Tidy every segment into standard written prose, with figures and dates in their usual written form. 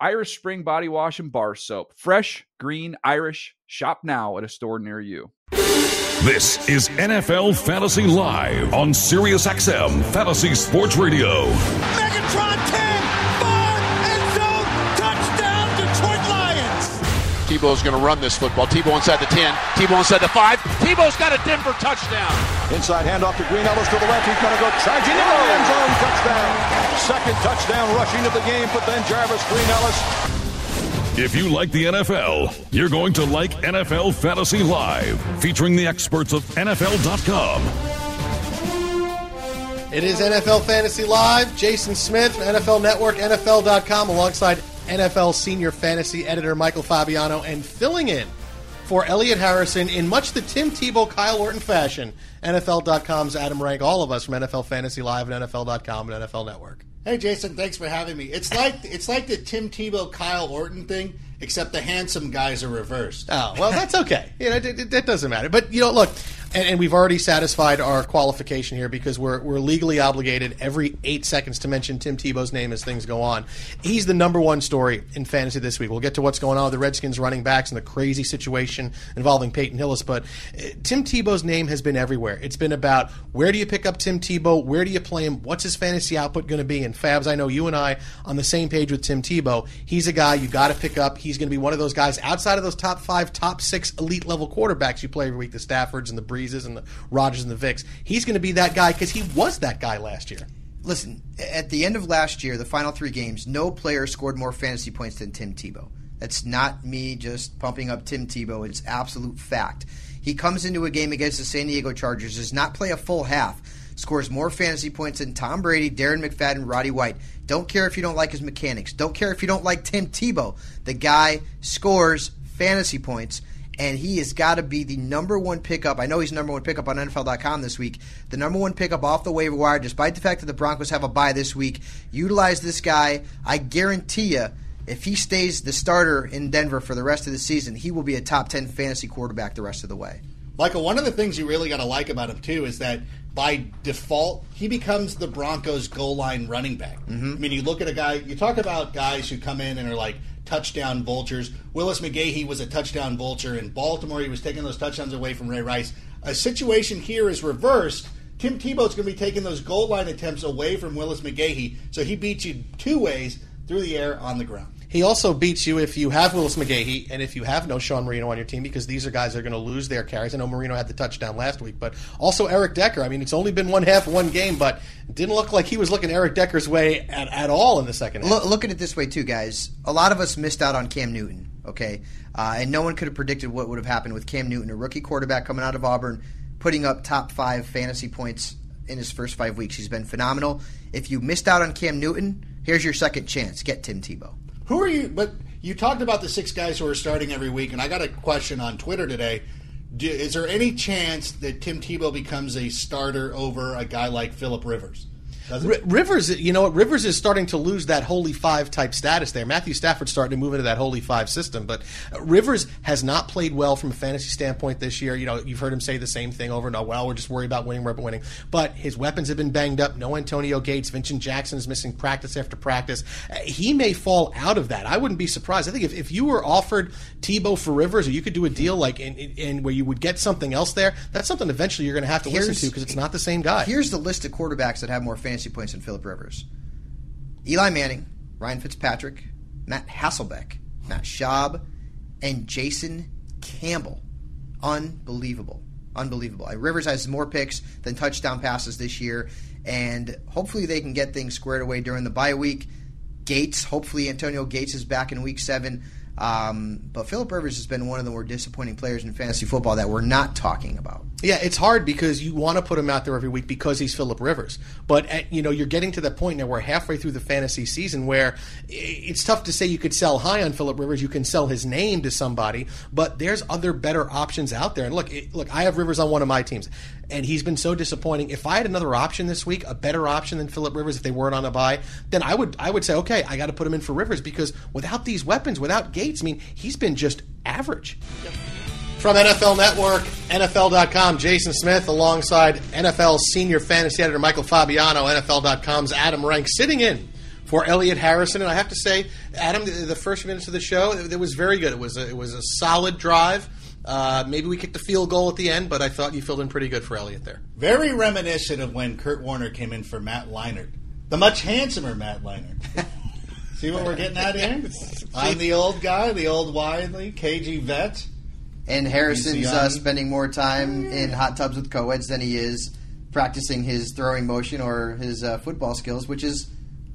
Irish Spring Body Wash and Bar Soap. Fresh, green, Irish. Shop now at a store near you. This is NFL Fantasy Live on SiriusXM Fantasy Sports Radio. Megatron 10, far end zone, touchdown Detroit Lions. Tebow's going to run this football. Tebow inside the 10, Tebow inside the 5. Tebow's got a Denver touchdown. Inside handoff to Green, Ellis to the left. He's going to go charging into the end zone, touchdown. Second touchdown rushing of the game, but then Jarvis Green, Ellis. If you like the NFL, you're going to like NFL Fantasy Live, featuring the experts of NFL.com. It is NFL Fantasy Live. Jason Smith from NFL Network, NFL.com, alongside NFL Senior Fantasy Editor Michael Fabiano, and filling in for Elliott Harrison in much the Tim Tebow, Kyle Orton fashion, NFL.com's Adam Rank, all of us from NFL Fantasy Live and NFL.com and NFL Network. Hey, Jason, thanks for having me. It's like the Tim Tebow, Kyle Orton thing, except the handsome guys are reversed. Oh, well, that's okay. You know, it doesn't matter. But, you know, look, and we've already satisfied our qualification here because we're legally obligated every 8 seconds to mention Tim Tebow's name as things go on. He's the number one story in fantasy this week. We'll get to what's going on with the Redskins running backs and the crazy situation involving Peyton Hillis. But Tim Tebow's name has been everywhere. It's been about where do you pick up Tim Tebow? Where do you play him? What's his fantasy output going to be? And Fabs, I know you and I on the same page with Tim Tebow. He's a guy you got to pick up. He's going to be one of those guys outside of those top five, top six elite level quarterbacks you play every week, the Staffords and the Breezes and the Rodgers and the Vicks. He's going to be that guy because he was that guy last year. Listen, at the end of last year, the final three games, no player scored more fantasy points than Tim Tebow. That's not me just pumping up Tim Tebow. It's absolute fact. He comes into a game against the San Diego Chargers, does not play a full half, scores more fantasy points than Tom Brady, Darren McFadden, Roddy White. Don't care if you don't like his mechanics. Don't care if you don't like Tim Tebow. The guy scores fantasy points, and he has got to be the number one pickup. I know he's number one pickup on NFL.com this week. The number one pickup off the waiver wire, despite the fact that the Broncos have a bye this week. Utilize this guy. I guarantee you, if he stays the starter in Denver for the rest of the season, he will be a top 10 fantasy quarterback the rest of the way. Michael, one of the things you really got to like about him, too, is that by default, he becomes the Broncos' goal line running back. Mm-hmm. I mean, you look at a guy, you talk about guys who come in and are like touchdown vultures. Willis McGahee was a touchdown vulture in Baltimore. He was taking those touchdowns away from Ray Rice. A situation here is reversed. Tim Tebow's going to be taking those goal line attempts away from Willis McGahee, so he beats you two ways, through the air, on the ground. He also beats you if you have Willis McGahee and if you have no Sean Marino on your team, because these are guys that are going to lose their carries. I know Marino had the touchdown last week, but also Eric Decker. I mean, it's only been one half, one game, but it didn't look like he was looking Eric Decker's way at all in the second half. Look at it this way, too, guys. A lot of us missed out on Cam Newton, okay? And no one could have predicted what would have happened with Cam Newton, a rookie quarterback coming out of Auburn, putting up top five fantasy points in his first 5 weeks. He's been phenomenal. If you missed out on Cam Newton, here's your second chance. Get Tim Tebow. Who are you? But you talked about the six guys who are starting every week, and I got a question on Twitter today. Is there any chance that Tim Tebow becomes a starter over a guy like Philip Rivers? Rivers, you know what? Rivers is starting to lose that Holy Five type status there. Matthew Stafford's starting to move into that Holy Five system, but Rivers has not played well from a fantasy standpoint this year. You know, you've heard him say the same thing over and over. Well, we're just worried about winning, But his weapons have been banged up. No Antonio Gates. Vincent Jackson is missing practice after practice. He may fall out of that. I wouldn't be surprised. I think if you were offered Tebow for Rivers, or you could do a deal like in where you would get something else there, that's something eventually you're going to have to listen to because it's not the same guy. Here's the list of quarterbacks that have more fantasy points in Philip Rivers: Eli Manning, Ryan Fitzpatrick, Matt Hasselbeck, Matt Schaub, and Jason Campbell. Unbelievable. Rivers has more picks than touchdown passes this year, and hopefully they can get things squared away during the bye week. Gates, hopefully Antonio Gates is back in week 7. But Philip Rivers has been one of the more disappointing players in fantasy football that we're not talking about. Yeah, it's hard because you want to put him out there every week because he's Philip Rivers. But, you know, you're getting to that point now. We're halfway through the fantasy season where it's tough to say you could sell high on Philip Rivers. You can sell his name to somebody, but there's other better options out there. And look, I have Rivers on one of my teams, and he's been so disappointing. If I had another option this week, a better option than Philip Rivers, if they weren't on a bye, then I would say, okay, I got to put him in for Rivers because without these weapons, without Gates, I mean, he's been just average. Yep. From NFL Network, NFL.com, Jason Smith, alongside NFL senior fantasy editor Michael Fabiano, NFL.com's Adam Rank, sitting in for Elliott Harrison. And I have to say, Adam, the first few minutes of the show, it was very good. It was a solid drive. Maybe we kicked a field goal at the end, but I thought you filled in pretty good for Elliott there. Very reminiscent of when Kurt Warner came in for Matt Leinart, the much handsomer Matt Leinart. See what we're getting at here? I'm the old guy, the old wily cagey vet. And Harrison's spending more time in hot tubs with co-eds than he is practicing his throwing motion or his football skills, which is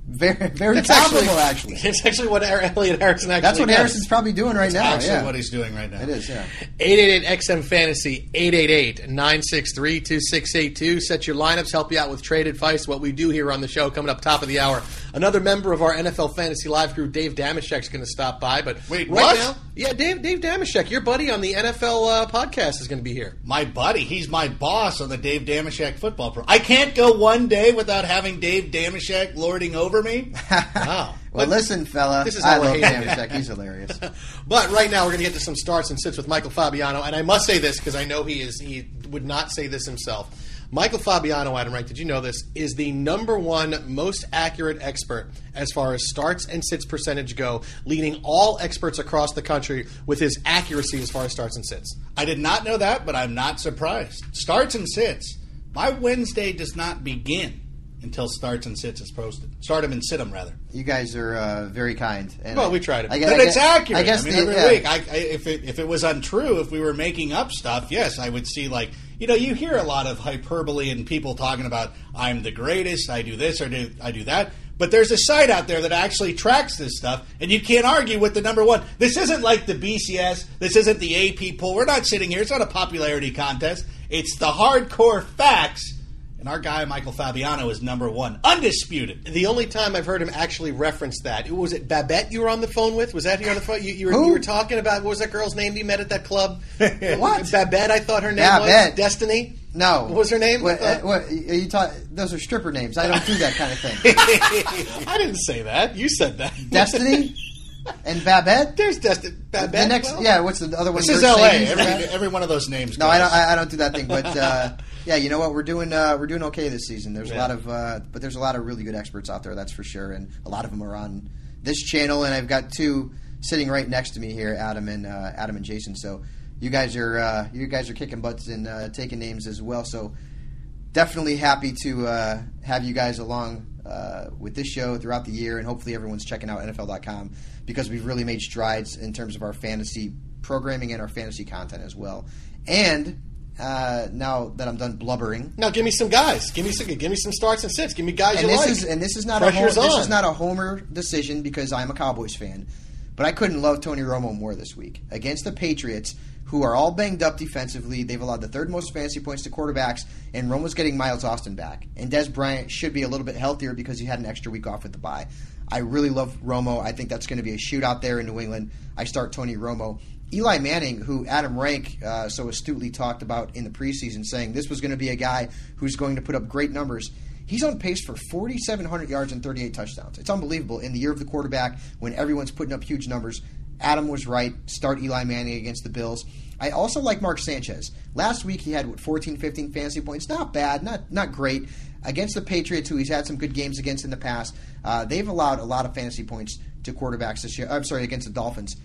very, very comparable, actually. It's actually what Elliott Harrison actually That's what does. Harrison's probably doing right now. That's actually what he's doing right now. It is, yeah. 888-XM-FANTASY, 888-963-2682. Set your lineups, help you out with trade advice, what we do here on the show coming up top of the hour. Another member of our NFL Fantasy Live crew, Dave Dameshek, is going to stop by. But wait, right now, yeah, Dave Dameshek, your buddy on the NFL podcast, is going to be here. My buddy? He's my boss on the Dave Dameshek football program. I can't go one day without having Dave Dameshek lording over me? Wow. Well, listen, fella, I love Dameshek. He's hilarious. But right now we're going to get to some starts and sits with Michael Fabiano, and I must say this because I know he would not say this himself. Michael Fabiano, Adam Rank, did you know this, is the number one most accurate expert as far as starts and sits percentage go, leading all experts across the country with his accuracy as far as starts and sits. I did not know that, but I'm not surprised. Starts and sits. My Wednesday does not begin until starts and sits is posted. Start them and sit them, rather. You guys are very kind. And well, we tried it. But it's accurate. I guess every week. If it was untrue, if we were making up stuff, yes, I would see, like, you know, you hear a lot of hyperbole and people talking about, I'm the greatest, I do this, or I do that. But there's a site out there that actually tracks this stuff, and you can't argue with the number one. This isn't like the BCS. This isn't the AP poll. We're not sitting here. It's not a popularity contest. It's the hardcore facts. And our guy, Michael Fabiano, is number one. Undisputed. The only time I've heard him actually reference that, was it Babette you were on the phone with? Was that you on the phone? You were talking about, what was that girl's name you met at that club? What? Babette, I thought her name was. Destiny? No. What was her name? What, you those are stripper names. I don't do that kind of thing. I didn't say that. You said that. Destiny? And Babette? There's Babette. The next, what's the other one? This is L.A. Every one of those names. No, I don't do that thing. But, yeah, you know what? We're doing okay this season. There's a lot of but there's a lot of really good experts out there, that's for sure. And a lot of them are on this channel. And I've got two sitting right next to me here, Adam and Jason. So you guys are kicking butts and taking names as well. So definitely happy to have you guys along with this show throughout the year, and hopefully everyone's checking out NFL.com because we've really made strides in terms of our fantasy programming and our fantasy content as well. And now that I'm done blubbering, now give me some guys. Give me some starts and sits. Give me guys and you like. This is not a homer decision because I'm a Cowboys fan, but I couldn't love Tony Romo more this week against the Patriots, who are all banged up defensively. They've allowed the third most fantasy points to quarterbacks, and Romo's getting Miles Austin back. And Dez Bryant should be a little bit healthier because he had an extra week off with the bye. I really love Romo. I think that's going to be a shootout there in New England. I start Tony Romo. Eli Manning, who Adam Rank so astutely talked about in the preseason, saying this was going to be a guy who's going to put up great numbers. He's on pace for 4,700 yards and 38 touchdowns. It's unbelievable in the year of the quarterback when everyone's putting up huge numbers. Adam was right. Start Eli Manning against the Bills. I also like Mark Sanchez. Last week he had, 14, 15 fantasy points. Not bad, not great. Against the Patriots, who he's had some good games against in the past, they've allowed a lot of fantasy points to quarterbacks this year. I'm sorry, against the Dolphins.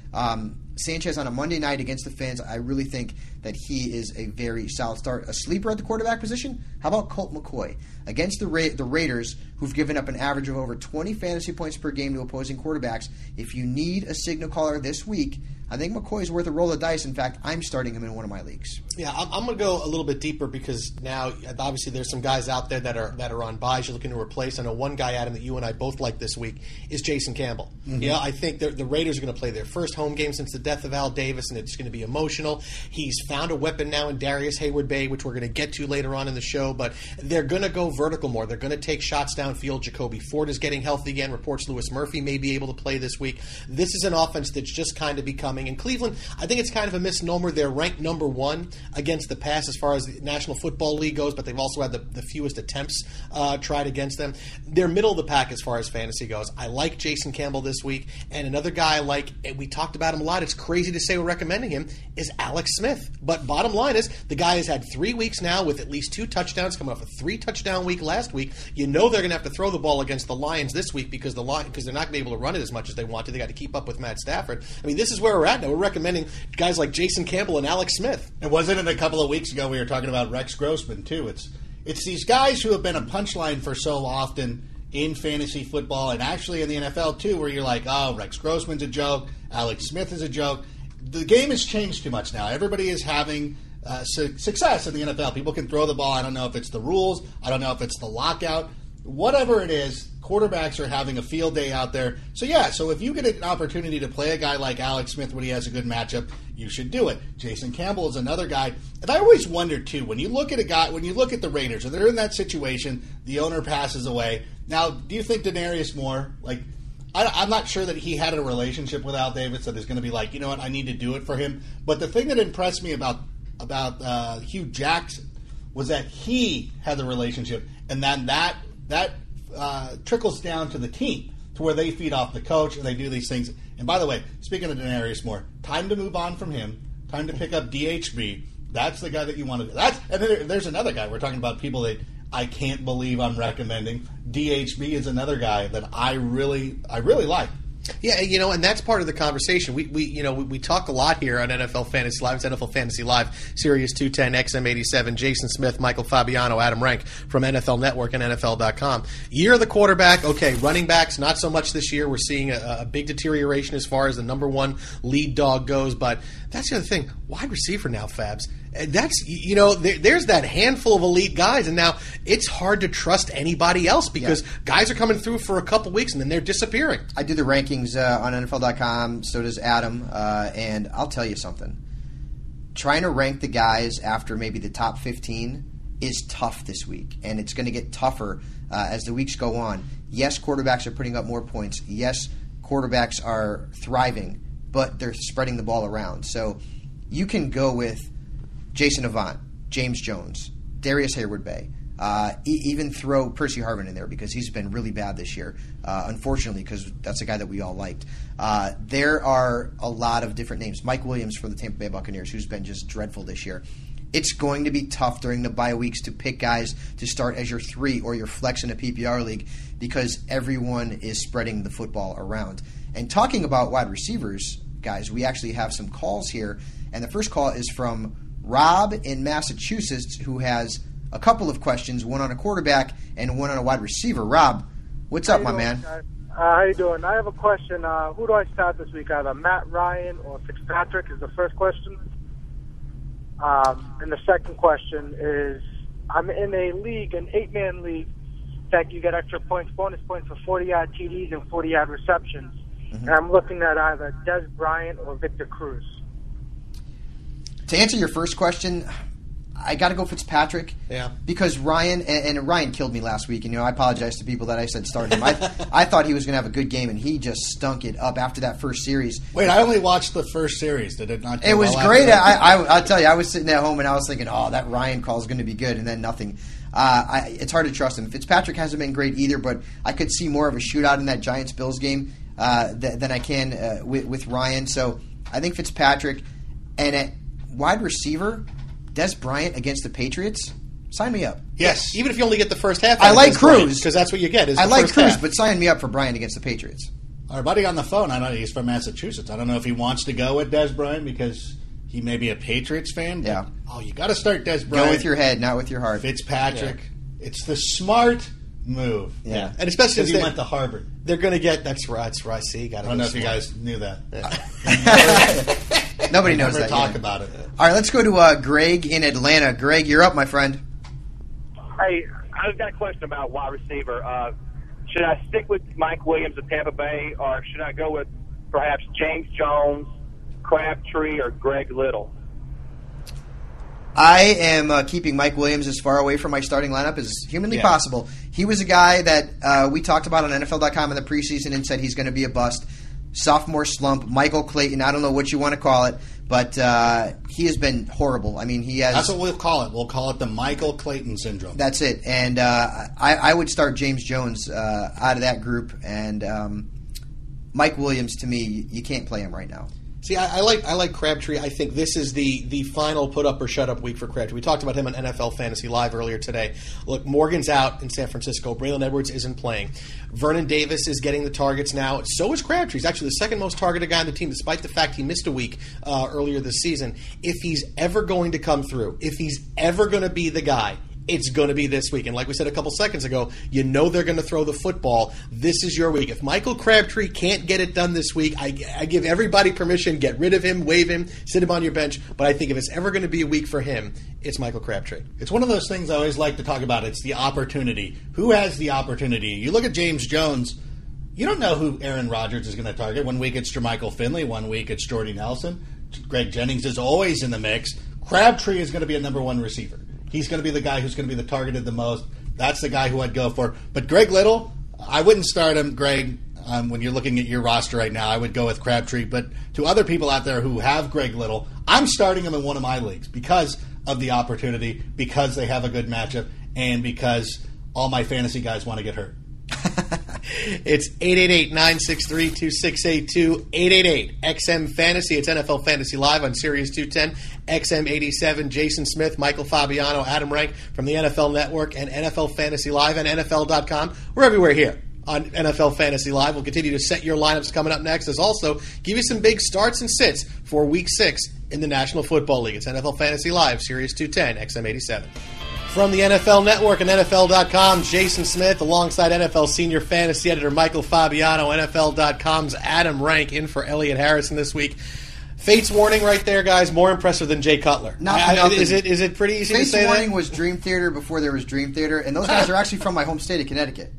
Sanchez on a Monday night against the Fins, I really think that he is a very solid start. A sleeper at the quarterback position? How about Colt McCoy? Against the Raiders, who've given up an average of over 20 fantasy points per game to opposing quarterbacks, if you need a signal caller this week, I think McCoy's worth a roll of the dice. In fact, I'm starting him in one of my leagues. Yeah, I'm going to go a little bit deeper because now, obviously, there's some guys out there that are on buys you're looking to replace. I know one guy, Adam, that you and I both like this week is Jason Campbell. Mm-hmm. Yeah, I think the Raiders are going to play their first home game since the death of Al Davis, and it's going to be emotional. He's found a weapon now in Darrius Heyward-Bey, which we're going to get to later on in the show, but they're going to go vertical more. They're going to take shots downfield. Jacoby Ford is getting healthy again. Reports Lewis Murphy may be able to play this week. This is an offense that's just kind of becoming, and Cleveland, I think it's kind of a misnomer. They're ranked number one against the pass as far as the National Football League goes, but they've also had the fewest attempts tried against them. They're middle of the pack as far as fantasy goes. I like Jason Campbell this week, and another guy I like, and we talked about him a lot, it's crazy to say we're recommending him, is Alex Smith. But bottom line is, the guy has had 3 weeks now with at least 2 touchdowns, coming off a 3-touchdown week last week. You know they're going to have to throw the ball against the Lions this week because the Lions, because they're not going to be able to run it as much as they want to. They got to keep up with Matt Stafford. I mean, this is where we're at now. We're recommending guys like Jason Campbell and Alex Smith. And wasn't it a couple of weeks ago we were talking about Rex Grossman too? It's these guys who have been a punchline for so often in fantasy football and actually in the NFL too, where you're like, oh, Rex Grossman's a joke, Alex Smith is a joke. The game has changed too much now. Everybody is having success in the NFL. People can throw the ball. I don't know if it's the rules. I don't know if it's the lockout. Whatever it is, quarterbacks are having a field day out there. So, yeah, so if you get an opportunity to play a guy like Alex Smith when he has a good matchup, you should do it. Jason Campbell is another guy. And I always wonder, too, when you look at a guy, when you look at the Raiders, and they're in that situation, the owner passes away. Now, do you think Denarius Moore, like, I'm not sure that he had a relationship with Al Davis that is going to be like, you know what, I need to do it for him. But the thing that impressed me about Hugh Jackson was that he had the relationship, and then that trickles down to the team to where they feed off the coach and they do these things. And by the way, speaking of Denarius Moore, time to move on from him, time to pick up DHB. That's the guy that you want to do. And then there's another guy. We're talking about people that I can't believe I'm recommending. DHB is another guy that I really like. Yeah, you know, and that's part of the conversation. We talk a lot here on NFL Fantasy Live. It's NFL Fantasy Live, Sirius 210, XM87, Jason Smith, Michael Fabiano, Adam Rank from NFL Network and NFL.com. Year of the quarterback, okay, running backs, not so much this year. We're seeing a big deterioration as far as the number one lead dog goes, but that's the other thing. Wide receiver now, Fabs. That's, you know, there's that handful of elite guys, and now it's hard to trust anybody else because guys are coming through for a couple weeks and then they're disappearing. I do the rankings on NFL.com, so does Adam, and I'll tell you something. Trying to rank the guys after maybe the top 15 is tough this week, and it's going to get tougher as the weeks go on. Yes, quarterbacks are putting up more points. Yes, quarterbacks are thriving, but they're spreading the ball around. So you can go with Jason Avant, James Jones, Darrius Heyward-Bey, even throw Percy Harvin in there because he's been really bad this year, unfortunately, because that's a guy that we all liked. There are a lot of different names. Mike Williams from the Tampa Bay Buccaneers, who's been just dreadful this year. It's going to be tough during the bye weeks to pick guys to start as your 3 or your flex in a PPR league because everyone is spreading the football around. And talking about wide receivers, guys, we actually have some calls here. And the first call is from Rob in Massachusetts, who has a couple of questions, one on a quarterback and one on a wide receiver. Rob, what's up, my man? How you doing? I have a question. Who do I start this week? Either Matt Ryan or Fitzpatrick is the first question. And the second question is, I'm in a league, an 8-man league, that you get extra points, bonus points for 40-yard TDs and 40-yard receptions. Mm-hmm. And I'm looking at either Dez Bryant or Victor Cruz. To answer your first question, I got to go Fitzpatrick. Yeah. Because Ryan, and Ryan killed me last week. And, you know, I apologize to people that I said start him. I thought he was going to have a good game, and he just stunk it up after that first series. Wait, I only watched the first series. Did it not? It was well great. I'll tell you, I was sitting at home, and I was thinking, oh, that Ryan call is going to be good, and then nothing. It's hard to trust him. Fitzpatrick hasn't been great either, but I could see more of a shootout in that Giants-Bills game than I can with Ryan. So I think Fitzpatrick, and at wide receiver, Dez Bryant against the Patriots, sign me up. Yes. Even if you only get the first half. I like Cruz. Because that's what you get. But sign me up for Bryant against the Patriots. Our buddy on the phone, I know he's from Massachusetts. I don't know if he wants to go with Dez Bryant because he may be a Patriots fan. But, yeah. Oh, you got to start Dez Bryant. Go with your head, not with your heart. Fitzpatrick. Yeah. It's the smart move. Yeah. And especially if you went to Harvard. They're going to get, that's right, see? I don't know if you guys knew that. Yeah. Nobody knows that. Talk about it. All right, let's go to Greg in Atlanta. Greg, you're up, my friend. Hey, I've got a question about wide receiver. Should I stick with Mike Williams of Tampa Bay, or should I go with perhaps James Jones, Crabtree, or Greg Little? I am keeping Mike Williams as far away from my starting lineup as humanly possible. He was a guy that we talked about on NFL.com in the preseason and said he's going to be a bust. Sophomore slump, Michael Clayton, I don't know what you want to call it, but he has been horrible. I mean, he has... That's what we'll call it. We'll call it the Michael Clayton syndrome. That's it. And I would start James Jones out of that group. And Mike Williams, to me, you can't play him right now. See, I like Crabtree. I think this is the final put-up-or-shut-up week for Crabtree. We talked about him on NFL Fantasy Live earlier today. Look, Morgan's out in San Francisco. Braylon Edwards isn't playing. Vernon Davis is getting the targets now. So is Crabtree. He's actually the second most targeted guy on the team, despite the fact he missed a week earlier this season. If he's ever going to come through, if he's ever going to be the guy, it's going to be this week. And like we said a couple seconds ago, you know they're going to throw the football. This is your week. If Michael Crabtree can't get it done this week, I give everybody permission. Get rid of him, waive him, sit him on your bench. But I think if it's ever going to be a week for him, it's Michael Crabtree. It's one of those things I always like to talk about. It's the opportunity. Who has the opportunity? You look at James Jones, you don't know who Aaron Rodgers is going to target. One week it's Jermichael Finley. One week it's Jordy Nelson. Greg Jennings is always in the mix. Crabtree is going to be a number one receiver. He's going to be the guy who's going to be the targeted the most. That's the guy who I'd go for. But Greg Little, I wouldn't start him, Greg, when you're looking at your roster right now. I would go with Crabtree. But to other people out there who have Greg Little, I'm starting him in one of my leagues because of the opportunity, because they have a good matchup, and because all my fantasy guys want to get hurt. It's 888-963-2682, 888-XM-FANTASY. It's NFL Fantasy Live on Sirius 210, XM87. Jason Smith, Michael Fabiano, Adam Rank from the NFL Network and NFL Fantasy Live and NFL.com. We're everywhere here on NFL Fantasy Live. We'll continue to set your lineups coming up next. As also, give you some big starts and sits for Week 6 in the National Football League. It's NFL Fantasy Live, Sirius 210, XM87. From the NFL Network and NFL.com, Jason Smith, alongside NFL Senior Fantasy Editor Michael Fabiano, NFL.com's Adam Rank, in for Elliott Harrison this week. Fate's Warning right there, guys, more impressive than Jay Cutler. Is it pretty easy to say that? Fate's Warning was Dream Theater before there was Dream Theater, and those guys are actually from my home state of Connecticut.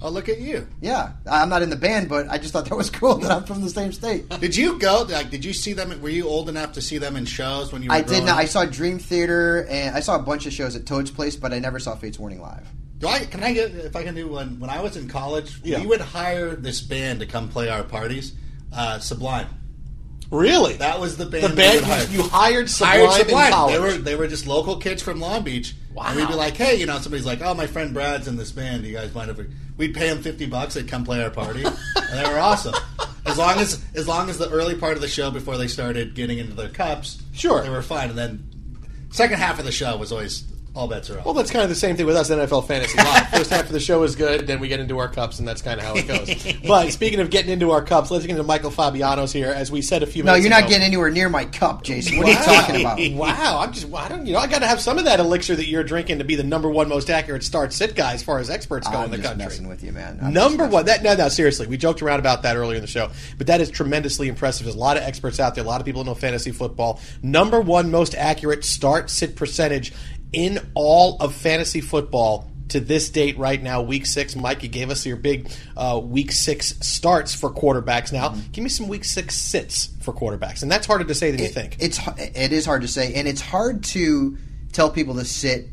Oh, look at you. Yeah. I'm not in the band, but I just thought that was cool that I'm from the same state. Did you go? Like, did you see them? Were you old enough to see them in shows when you were growing up? I did not. I saw Dream Theater, and I saw a bunch of shows at Toad's Place, but I never saw Fate's Warning live. If I can do one, when I was in college, we would hire this band to come play our parties, Sublime. Really? That was the band. The band you hired Sublime in college. They were just local kids from Long Beach. Wow. And we'd be like, hey, somebody's like, oh, my friend Brad's in this band. Do you guys mind if we'd pay them $50? They'd come play our party, and they were awesome. As long as the early part of the show before they started getting into their cups, sure, they were fine. And then second half of the show was always all bets are off. Well, that's kind of the same thing with us at NFL Fantasy Live. First half of the show is good, then we get into our cups, and that's kind of how it goes. But speaking of getting into our cups, let's get into Michael Fabiano's here. As we said a few minutes ago. No, you're not getting anywhere near my cup, Jason. What are you talking about? Wow. I got to have some of that elixir that you're drinking to be the number one most accurate start-sit guy as far as experts go in the country. I'm just messing with you, man. Number one. No, seriously. We joked around about that earlier in the show, but that is tremendously impressive. There's a lot of experts out there, a lot of people know fantasy football. Number one most accurate start-sit percentage in all of fantasy football to this date right now, Week 6. Mike, you gave us your big Week 6 starts for quarterbacks now. Mm-hmm. Give me some Week 6 sits for quarterbacks. And that's harder to say than you think. It is hard to say. And it's hard to tell people to sit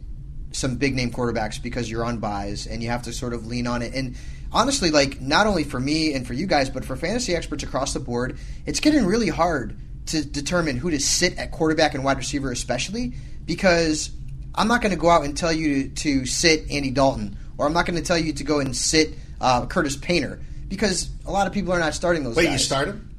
some big-name quarterbacks because you're on buys and you have to sort of lean on it. And honestly, like, not only for me and for you guys, but for fantasy experts across the board, it's getting really hard to determine who to sit at quarterback and wide receiver especially, because – I'm not going to go out and tell you to sit Andy Dalton, or I'm not going to tell you to go and sit Curtis Painter, because a lot of people are not starting those guys. Wait, you start him?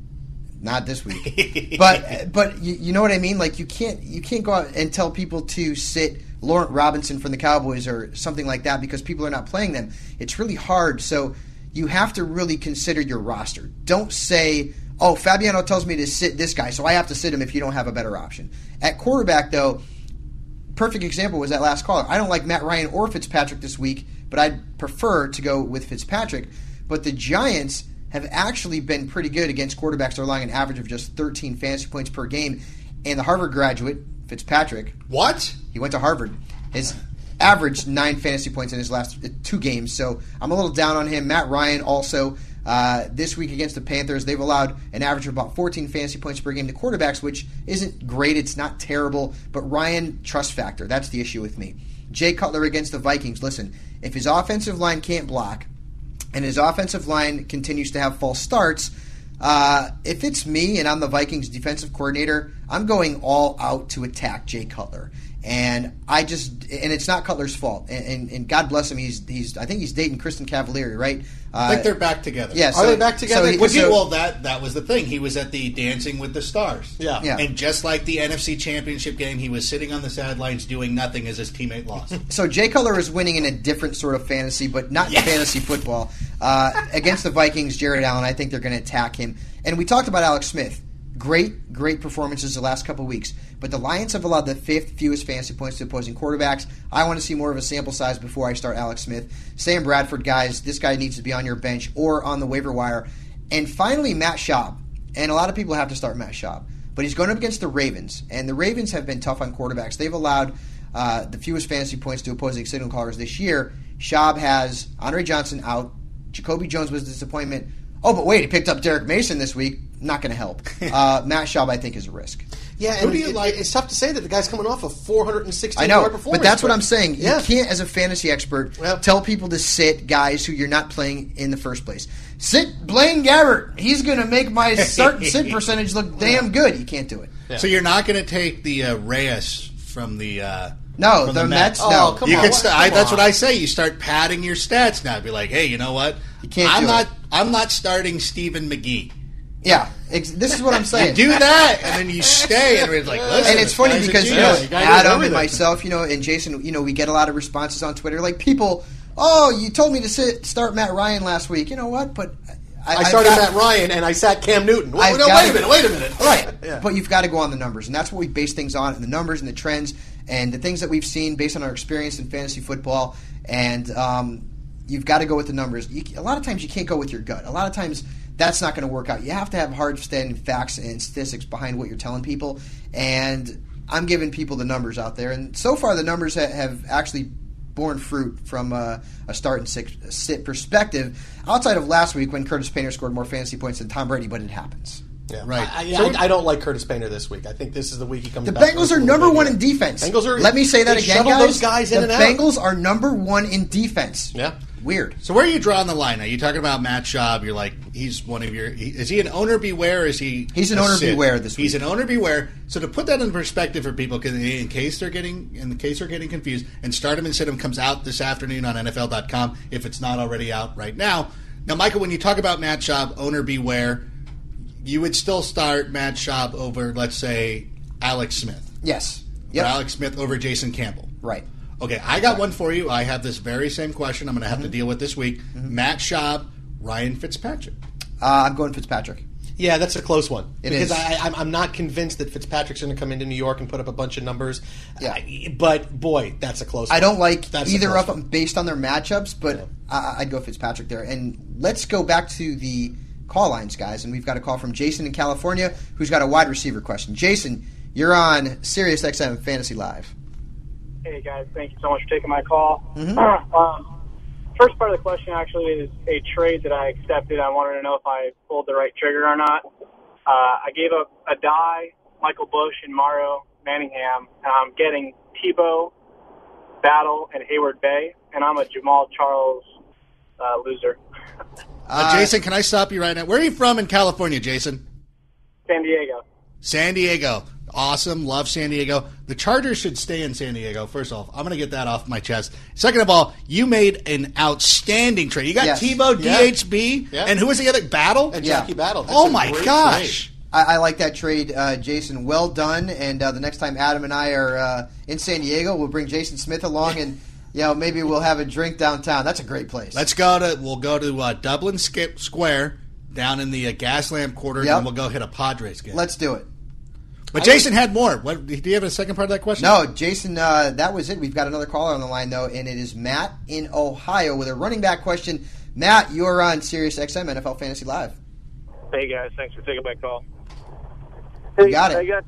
Not this week. But you know what I mean? Like, you can't go out and tell people to sit Laurent Robinson from the Cowboys or something like that because people are not playing them. It's really hard. So you have to really consider your roster. Don't say, oh, Fabiano tells me to sit this guy, so I have to sit him if you don't have a better option. At quarterback, though, perfect example was that last caller. I don't like Matt Ryan or Fitzpatrick this week, but I'd prefer to go with Fitzpatrick. But the Giants have actually been pretty good against quarterbacks relying on an average of just 13 fantasy points per game. And the Harvard graduate, Fitzpatrick. What? He went to Harvard. His averaged 9 fantasy points in his last 2 games. So I'm a little down on him. Matt Ryan also, this week against the Panthers, they've allowed an average of about 14 fantasy points per game to quarterbacks, which isn't great. It's not terrible. But Ryan, trust factor. That's the issue with me. Jay Cutler against the Vikings. Listen, if his offensive line can't block and his offensive line continues to have false starts, if it's me and I'm the Vikings defensive coordinator, I'm going all out to attack Jay Cutler. And it's not Cutler's fault. And God bless him, he's I think he's dating Kristen Cavallari, right? I think they're back together. Yeah, so, are they back together? That was the thing. He was at the Dancing with the Stars. Yeah. And just like the NFC Championship game, he was sitting on the sidelines doing nothing as his teammate lost. So Jay Cutler is winning in a different sort of fantasy, but not fantasy football. Against the Vikings, Jared Allen, I think they're going to attack him. And we talked about Alex Smith. Great performances the last couple of weeks. But the Lions have allowed the 5th fewest fantasy points to opposing quarterbacks. I want to see more of a sample size before I start Alex Smith. Sam Bradford, guys, this guy needs to be on your bench or on the waiver wire. And finally, Matt Schaub. And a lot of people have to start Matt Schaub. But he's going up against the Ravens. And the Ravens have been tough on quarterbacks. They've allowed the fewest fantasy points to opposing signal callers this year. Schaub has Andre Johnson out. Jacoby Jones was a disappointment. Oh, but wait, he picked up Derek Mason this week. Not going to help. Matt Schaub, I think, is a risk. Yeah, and it's tough to say that the guy's coming off a 416-yard performance. But that's what I'm saying. Yeah. You can't, as a fantasy expert, tell people to sit guys who you're not playing in the first place. Sit Blaine Gabbert. He's going to make my start sit percentage look damn good. You can't do it. Yeah. So you're not going to take the Reyes from the no, the Mets. No. Oh, come on. That's what I say. You start padding your stats now. Be like, hey, you know what? You can't I'm not starting Stephen McGee. Yeah, this is what I'm saying. You do that, and then you stay, and it's like, listen. And it's funny because Adam and myself, and Jason, we get a lot of responses on Twitter, like people, oh, you told me to start Matt Ryan last week. You know what? But I started Matt Ryan, and I sat Cam Newton. Wait a minute. All right, yeah. But you've got to go on the numbers, and that's what we base things on, and the numbers and the trends and the things that we've seen based on our experience in fantasy football, and you've got to go with the numbers. A lot of times you can't go with your gut. A lot of times that's not going to work out. You have to have hard standing facts and statistics behind what you're telling people. And I'm giving people the numbers out there. And so far the numbers have actually borne fruit from a start and sit perspective, outside of last week when Curtis Painter scored more fantasy points than Tom Brady, but it happens. Yeah, right. I don't like Curtis Painter this week. I think this is the week he comes back. The Bengals are number one in defense. Let me say that again, guys. Those guys in and out. The Bengals are number one in defense. Yeah. Weird. So where are you drawing the line? Are you talking about Matt Schaub? You're like, he's one of your – is he an owner beware? Or is he – he's an owner beware this week. He's an owner beware. So to put that in perspective for people, in case they're getting confused, and Start Him and Sit Him comes out this afternoon on NFL.com if it's not already out right now. Now, Michael, when you talk about Matt Schaub, owner beware, you would still start Matt Schaub over, let's say, Alex Smith. Yes. Yep. Or Alex Smith over Jason Campbell. Right. Okay, I got one for you. I have this very same question I'm going to have to deal with this week. Matt Schaub, Ryan Fitzpatrick. I'm going Fitzpatrick. Yeah, that's a close one. I'm not convinced that Fitzpatrick's going to come into New York and put up a bunch of numbers. Yeah. But, boy, that's a close one. I don't like either of them based on their matchups, but I'd go Fitzpatrick there. And let's go back to the call lines, guys. And we've got a call from Jason in California who's got a wide receiver question. Jason, you're on SiriusXM Fantasy Live. Hey, guys. Thank you so much for taking my call. First part of the question actually is a trade that I accepted. I wanted to know if I pulled the right trigger or not. I gave up Adai, Michael Bush, and Mario Manningham, and I'm getting Tebow, Battle, and Heyward-Bey, and I'm a Jamal Charles loser. Jason, can I stop you right now? Where are you from in California, Jason? San Diego. San Diego. Awesome. Love San Diego. The Chargers should stay in San Diego. First off, I'm going to get that off my chest. Second of all, you made an outstanding trade. You got Tebow, DHB, and who was the other? Battle? And Jackie Battle. That's oh, my gosh. I like that trade, Jason. Well done. And the next time Adam and I are in San Diego, we'll bring Jason Smith along and maybe we'll have a drink downtown. That's a great place. We'll go to Dublin Square down in the Gaslamp Quarter and we'll go hit a Padres game. Let's do it. But Jason had more. What, do you have a second part of that question? No, Jason, that was it. We've got another caller on the line, though, and it is Matt in Ohio with a running back question. Matt, you're on SiriusXM NFL Fantasy Live. Hey, guys. Thanks for taking my call. Hey, got it. I got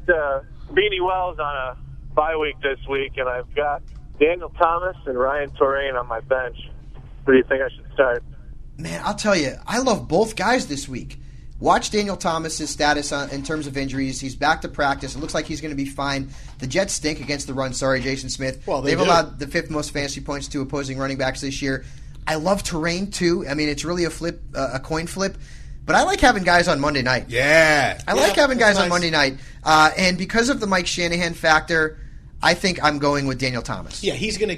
Beanie Wells on a bye week this week, and I've got Daniel Thomas and Ryan Torain on my bench. Who do you think I should start? Man, I'll tell you, I love both guys this week. Watch Daniel Thomas's status in terms of injuries. He's back to practice. It looks like he's going to be fine. The Jets stink against the run. Sorry, Jason Smith. Well, They've allowed the fifth most fantasy points to opposing running backs this year. I love Torain, too. I mean, it's really a coin flip. But I like having guys on Monday night. Yeah. I like having guys on Monday night. And because of the Mike Shanahan factor, I think I'm going with Daniel Thomas. Yeah, he's going to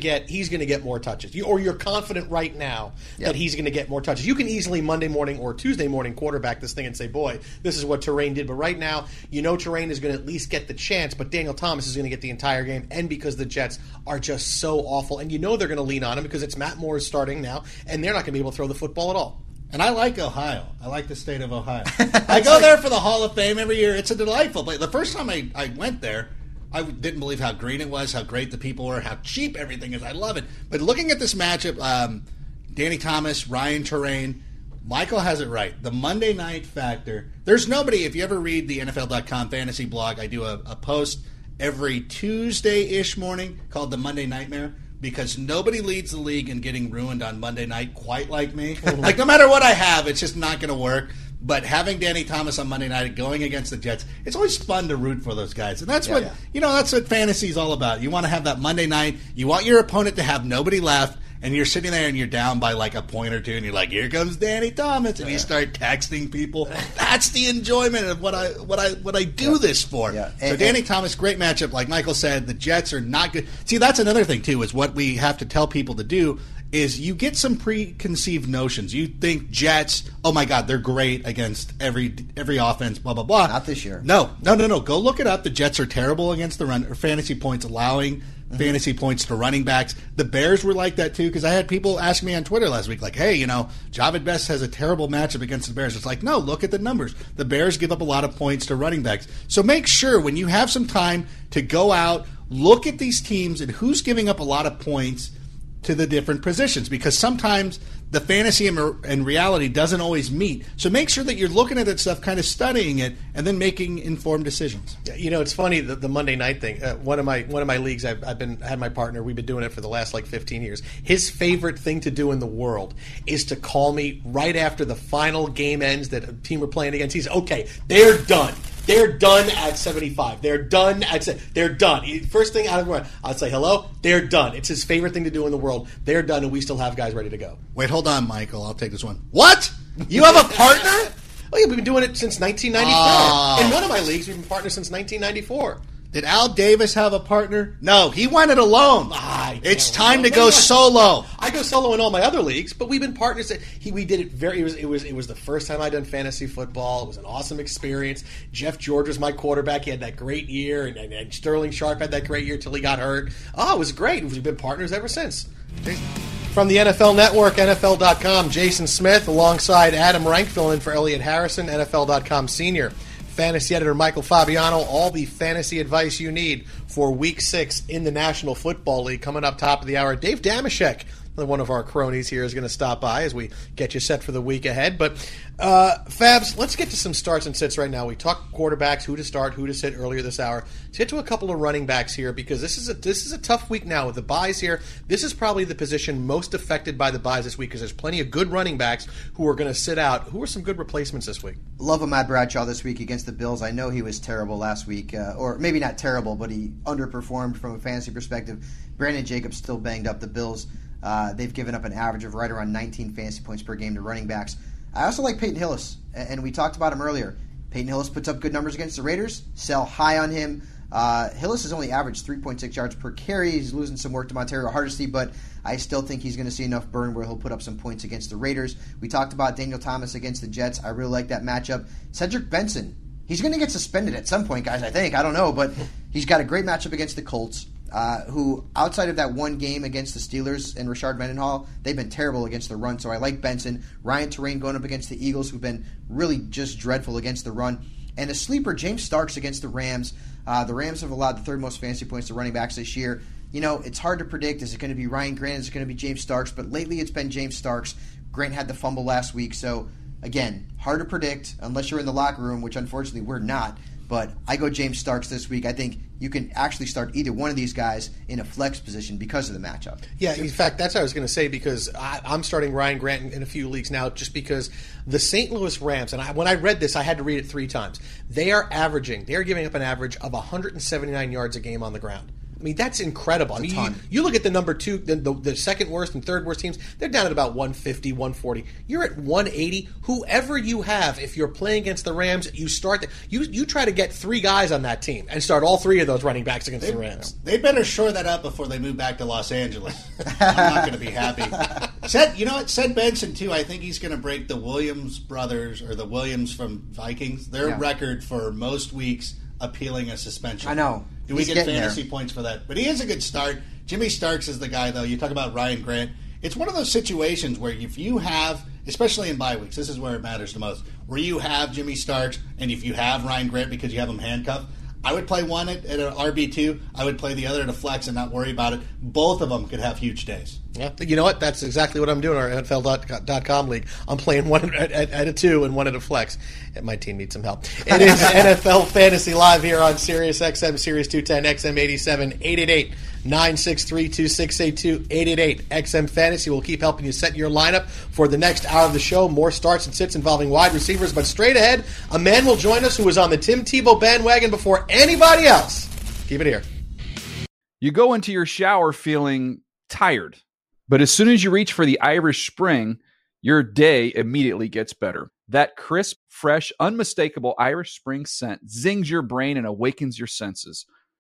get more touches. You're confident right now that he's going to get more touches. You can easily Monday morning or Tuesday morning quarterback this thing and say, boy, this is what Torain did. But right now, you know Torain is going to at least get the chance, but Daniel Thomas is going to get the entire game, and because the Jets are just so awful. And you know they're going to lean on him because it's Matt Moore starting now, and they're not going to be able to throw the football at all. And I like Ohio. I like the state of Ohio. I go there for the Hall of Fame every year. It's a delightful place. The first time I went there, I didn't believe how green it was, how great the people were, how cheap everything is. I love it. But looking at this matchup, Danny Thomas, Ryan Torain, Michael has it right. The Monday night factor. There's nobody, if you ever read the NFL.com fantasy blog, I do a post every Tuesday-ish morning called The Monday Nightmare, because nobody leads the league in getting ruined on Monday night quite like me. Like, no matter what I have, it's just not going to work. But having Danny Thomas on Monday night going against the Jets, it's always fun to root for those guys. And that's that's what fantasy is all about. You want to have that Monday night. You want your opponent to have nobody left, and you're sitting there and you're down by like a point or two, and you're like, here comes Danny Thomas, and you start texting people. That's the enjoyment of what I do this for. Yeah. So Danny Thomas, great matchup. Like Michael said, the Jets are not good. See, that's another thing, too, is what we have to tell people to do is you get some preconceived notions. You think Jets, oh my God, they're great against every offense, blah, blah, blah. Not this year. No. Go look it up. The Jets are terrible against the run, or fantasy points, allowing fantasy points to running backs. The Bears were like that, too, because I had people ask me on Twitter last week, like, hey, Javid Best has a terrible matchup against the Bears. It's like, no, look at the numbers. The Bears give up a lot of points to running backs. So make sure when you have some time to go out, look at these teams and who's giving up a lot of points to the different positions, because sometimes the fantasy and reality doesn't always meet. So make sure that you're looking at that stuff, kind of studying it, and then making informed decisions. It's funny, the Monday night thing. One of my leagues, I've had my partner. We've been doing it for the last 15 years. His favorite thing to do in the world is to call me right after the final game ends that a team we're playing against. He's okay. They're done. They're done at 75. They're done at – they're done. First thing out of the way, I'll say, hello, they're done. It's his favorite thing to do in the world. They're done, and we still have guys ready to go. Wait, hold on, Michael. I'll take this one. What? You have a partner? Oh, yeah, we've been doing it since 1994. In one of my leagues, we've been partners since 1994. Did Al Davis have a partner? No, he went it alone. It's time to go solo. I go solo in all my other leagues, but we've been partners. We did it very. It was the first time I'd done fantasy football. It was an awesome experience. Jeff George was my quarterback. He had that great year, and Sterling Sharp had that great year till he got hurt. Oh, it was great. We've been partners ever since. From the NFL Network, NFL.com, Jason Smith alongside Adam Rank filling in for Elliott Harrison, NFL.com senior. Fantasy editor Michael Fabiano, all the fantasy advice you need for Week 6 in the National Football League. Coming up top of the hour, Dave Dameshek, one of our cronies here, is going to stop by as we get you set for the week ahead. But, Fabs, let's get to some starts and sits right now. We talked quarterbacks, who to start, who to sit earlier this hour. Let's get to a couple of running backs here, because this is a tough week now with the byes here. This is probably the position most affected by the byes this week, because there's plenty of good running backs who are going to sit out. Who are some good replacements this week? Love Ahmad Bradshaw this week against the Bills. I know he was terrible last week, or maybe not terrible, but he underperformed from a fantasy perspective. Brandon Jacobs still banged up. The Bills, they've given up an average of right around 19 fantasy points per game to running backs. I also like Peyton Hillis, and we talked about him earlier. Peyton Hillis puts up good numbers against the Raiders. Sell high on him. Hillis has only averaged 3.6 yards per carry. He's losing some work to Monterio Hardesty, but I still think he's going to see enough burn where he'll put up some points against the Raiders. We talked about Daniel Thomas against the Jets. I really like that matchup. Cedric Benson, he's going to get suspended at some point, guys, I think. I don't know, but he's got a great matchup against the Colts. Who, outside of that one game against the Steelers and Rashard Mendenhall, they've been terrible against the run, so I like Benson. Ryan Torain going up against the Eagles, who've been really just dreadful against the run. And a sleeper, James Starks against the Rams. The Rams have allowed the third most fantasy points to running backs this year. You know, it's hard to predict. Is it going to be Ryan Grant? Is it going to be James Starks? But lately it's been James Starks. Grant had the fumble last week. So, again, hard to predict unless you're in the locker room, which unfortunately we're not. But I go James Starks this week. I think you can actually start either one of these guys in a flex position because of the matchup. Yeah, in fact, that's what I was going to say, because I'm starting Ryan Grant in a few leagues now just because the St. Louis Rams, and when I read this, I had to read it three times. They are giving up an average of 179 yards a game on the ground. I mean, that's incredible. I mean, you look at the number two, the second worst and third worst teams, they're down at about 150, 140. You're at 180. Whoever you have, if you're playing against the Rams, you start you try to get three guys on that team and start all three of those running backs against the Rams. They better shore that up before they move back to Los Angeles. I'm not going to be happy. You know what? Seth Benson, too, I think he's going to break the Williams brothers, or the Williams from Vikings, their record for most weeks appealing a suspension. I know. Do we get fantasy points for that? But he is a good start. Jimmy Starks is the guy, though. You talk about Ryan Grant. It's one of those situations where if you have, especially in bye weeks, this is where it matters the most, where you have Jimmy Starks and if you have Ryan Grant because you have him handcuffed, I would play one at an RB2. I would play the other at a flex and not worry about it. Both of them could have huge days. Yeah, you know what? That's exactly what I'm doing in our NFL.com league. I'm playing one at a two and one at a flex. And my team needs some help. It is NFL Fantasy Live here on SiriusXM, Sirius 210, XM87, 888-963-2682, 888-XM-Fantasy. We'll keep helping you set your lineup for the next hour of the show. More starts and sits involving wide receivers. But straight ahead, a man will join us who was on the Tim Tebow bandwagon before anybody else. Keep it here. You go into your shower feeling tired, but as soon as you reach for the Irish Spring, your day immediately gets better. That crisp, fresh, unmistakable Irish Spring scent zings your brain and awakens your senses.